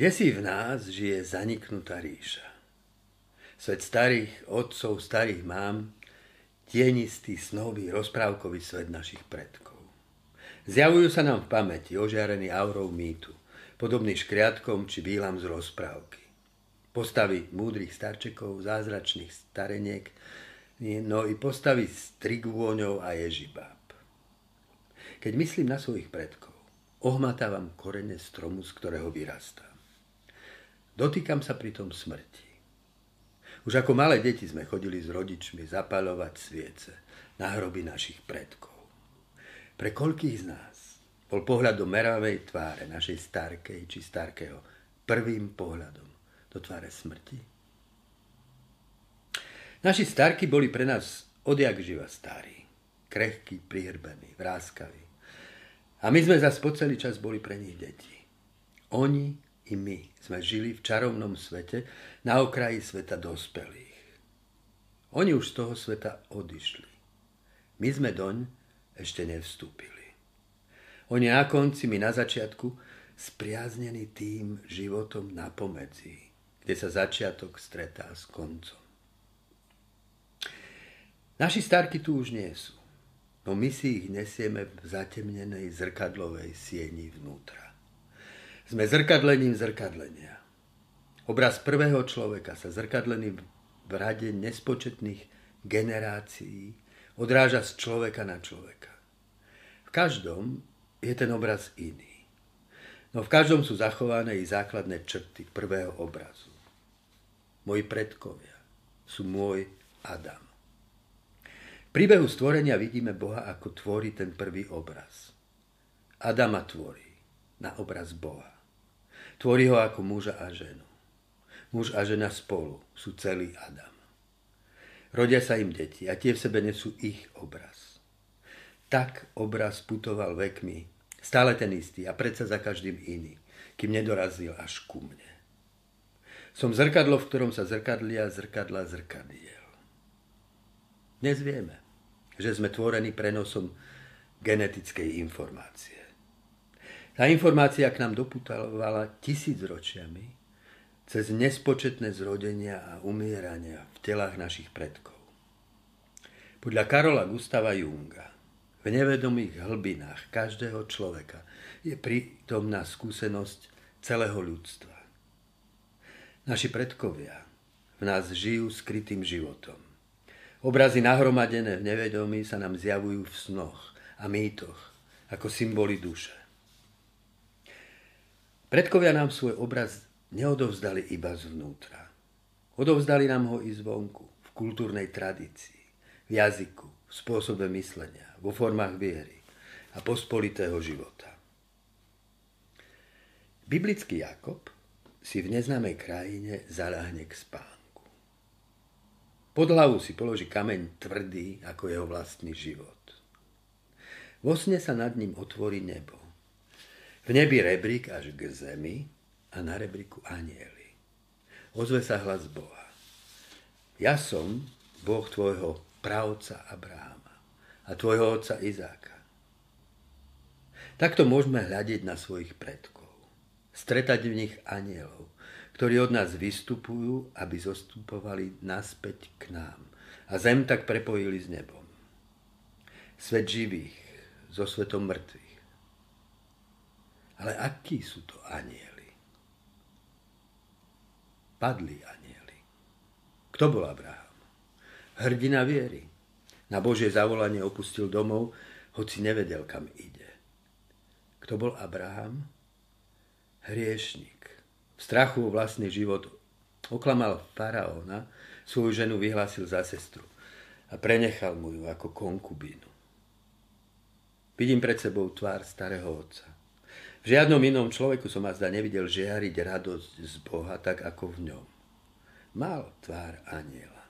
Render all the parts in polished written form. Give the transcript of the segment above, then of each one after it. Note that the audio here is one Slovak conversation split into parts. Kdesi v nás žije zaniknutá ríša. Svet starých otcov, starých mám, tienistý, snový, rozprávkový svet našich predkov. Zjavujú sa nám v pamäti, ožiarený aurou mýtu, podobný škriatkom či výlam z rozprávky. Postavy múdrych starčekov, zázračných stareniek, no i postavy strigvôňov a ježibáb. Keď myslím na svojich predkov, ohmatávam korene stromu, z ktorého vyrastám. Dotýkam sa pritom smrti. Už ako malé deti sme chodili s rodičmi zapaľovať sviece na hroby našich predkov. Pre koľkých z nás bol pohľad do meravej tváre našej starkej či starkého prvým pohľadom do tváre smrti? Naši starky boli pre nás odjakživa starí, krehkí, prihrbení, vráskaví. A my sme zas po celý čas boli pre nich deti. Oni i my sme žili v čarovnom svete na okraji sveta dospelých. Oni už z toho sveta odišli. My sme doň ešte nevstúpili. Oni na konci, my na začiatku, spriaznení tým životom na pomedzi, kde sa začiatok stretá s koncom. Naši starky tu už nie sú, no my si ich nesieme v zatemnenej zrkadlovej sieni vnútra. Sme zrkadlením zrkadlenia. Obraz prvého človeka sa zrkadlený v rade nespočetných generácií odráža z človeka na človeka. V každom je ten obraz iný. No v každom sú zachované i základné črty prvého obrazu. Moji predkovia sú môj Adam. V príbehu stvorenia vidíme Boha, ako tvorí ten prvý obraz. Adama tvorí na obraz Boha. Tvorí ho ako muža a ženu. Muž a žena spolu sú celý Adam. Rodia sa im deti a tie v sebe nesú ich obraz. Tak obraz putoval vekmi, stále ten istý a predsa za každým iný, kým nedorazil až ku mne. Som zrkadlo, v ktorom sa zrkadlia zrkadla zrkadiel. Dnes vieme, že sme tvorení prenosom genetickej informácie. Tá informácia k nám doputovala tisícročiami cez nespočetné zrodenia a umierania v telách našich predkov. Podľa Karola Gustava Junga v nevedomých hlbinách každého človeka je prítomná skúsenosť celého ľudstva. Naši predkovia v nás žijú skrytým životom. Obrazy nahromadené v nevedomí sa nám zjavujú v snoch a mýtoch ako symboly duše. Predkovia nám svoj obraz neodovzdali iba zvnútra. Odovzdali nám ho i zvonku, v kultúrnej tradícii, v jazyku, v spôsobe myslenia, vo formách viery a pospolitého života. Biblický Jakob si v neznámej krajine zaľahne k spánku. Pod hlavu si položí kameň tvrdý ako jeho vlastný život. Vo sne sa nad ním otvorí nebo. V nebi rebrík až k zemi a na rebríku anjeli. Ozve sa hlas Boha. Ja som Boh tvojho pravca Abrahama a tvojho otca Izáka. Takto môžeme hľadiť na svojich predkov. Stretať v nich anjelov, ktorí od nás vystupujú, aby zostupovali naspäť k nám a zem tak prepojili s nebom. Svet živých so svetom mŕtvych. Ale akí sú to anjeli? Padli anjeli. Kto bol Abraham? Hrdina viery. Na Božie zavolanie opustil domov, hoci nevedel, kam ide. Kto bol Abraham? Hriešnik. V strachu o vlastný život oklamal faraóna, svoju ženu vyhlásil za sestru a prenechal mu ju ako konkubínu. Vidím pred sebou tvár starého otca. V žiadnom inom človeku som azda nevidel žiariť radosť z Boha tak ako v ňom. Mal tvár anjela,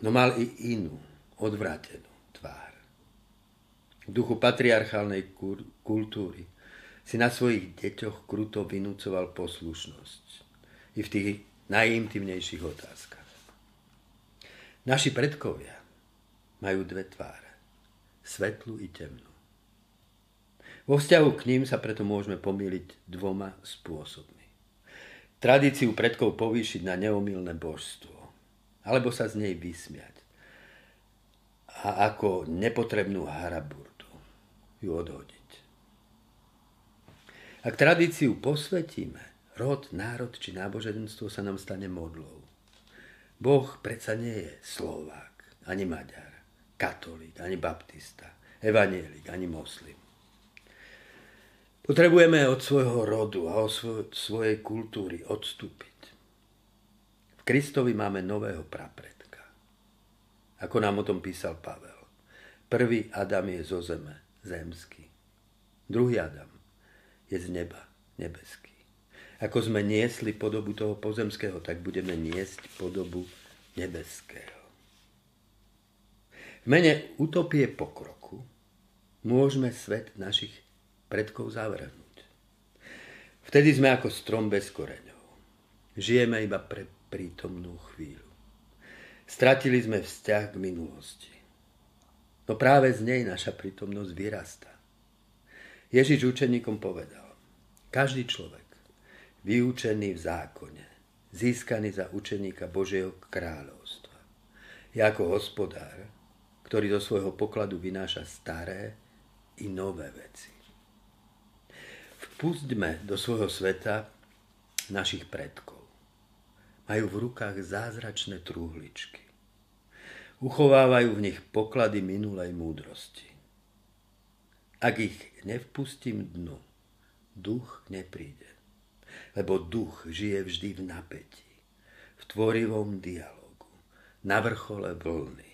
no mal i inú, odvrátenú tvár. V duchu patriarchálnej kultúry si na svojich deťoch kruto vynúcoval poslušnosť i v tých najintimnejších otázkach. Naši predkovia majú dve tváre, svetlú i temnú. Vo vzťahu k ním sa preto môžeme pomýliť dvoma spôsobmi. tradíciu predkov povýšiť na neomylné božstvo, alebo sa z nej vysmiať a ako nepotrebnú haraburdu ju odhodiť. Ak tradíciu posvetíme, rod, národ či náboženstvo sa nám stane modlou. Boh predsa nie je Slovák, ani Maďar, katolík, ani baptista, evanjelik, ani moslim. Potrebujeme od svojho rodu a od svojej kultúry odstúpiť. V Kristovi máme nového prapredka. Ako nám o tom písal Pavel. Prvý Adam je zo zeme, zemský. Druhý Adam je z neba, nebeský. Ako sme niesli podobu toho pozemského, tak budeme niesť podobu nebeského. V mene utopie pokroku môžeme svet našich predkov zavrhnúť. Vtedy sme ako strom bez koreňov. Žijeme iba pre prítomnú chvíľu. Stratili sme vzťah k minulosti. No práve z nej naša prítomnosť vyrasta. Ježiš učeníkom povedal, každý človek, vyučený v zákone, získaný za učeníka Božieho kráľovstva. Je ako hospodár, ktorý do svojho pokladu vynáša staré i nové veci. Vpustme do svojho sveta našich predkov. Majú v rukách zázračné trúhličky. Uchovávajú v nich poklady minulej múdrosti. Ak ich nevpustím dnu, duch nepríde. Lebo duch žije vždy v napätí, v tvorivom dialogu, na vrchole vlny,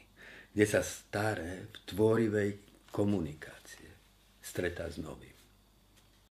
kde sa staré v tvorivej komunikácie stretá s novým.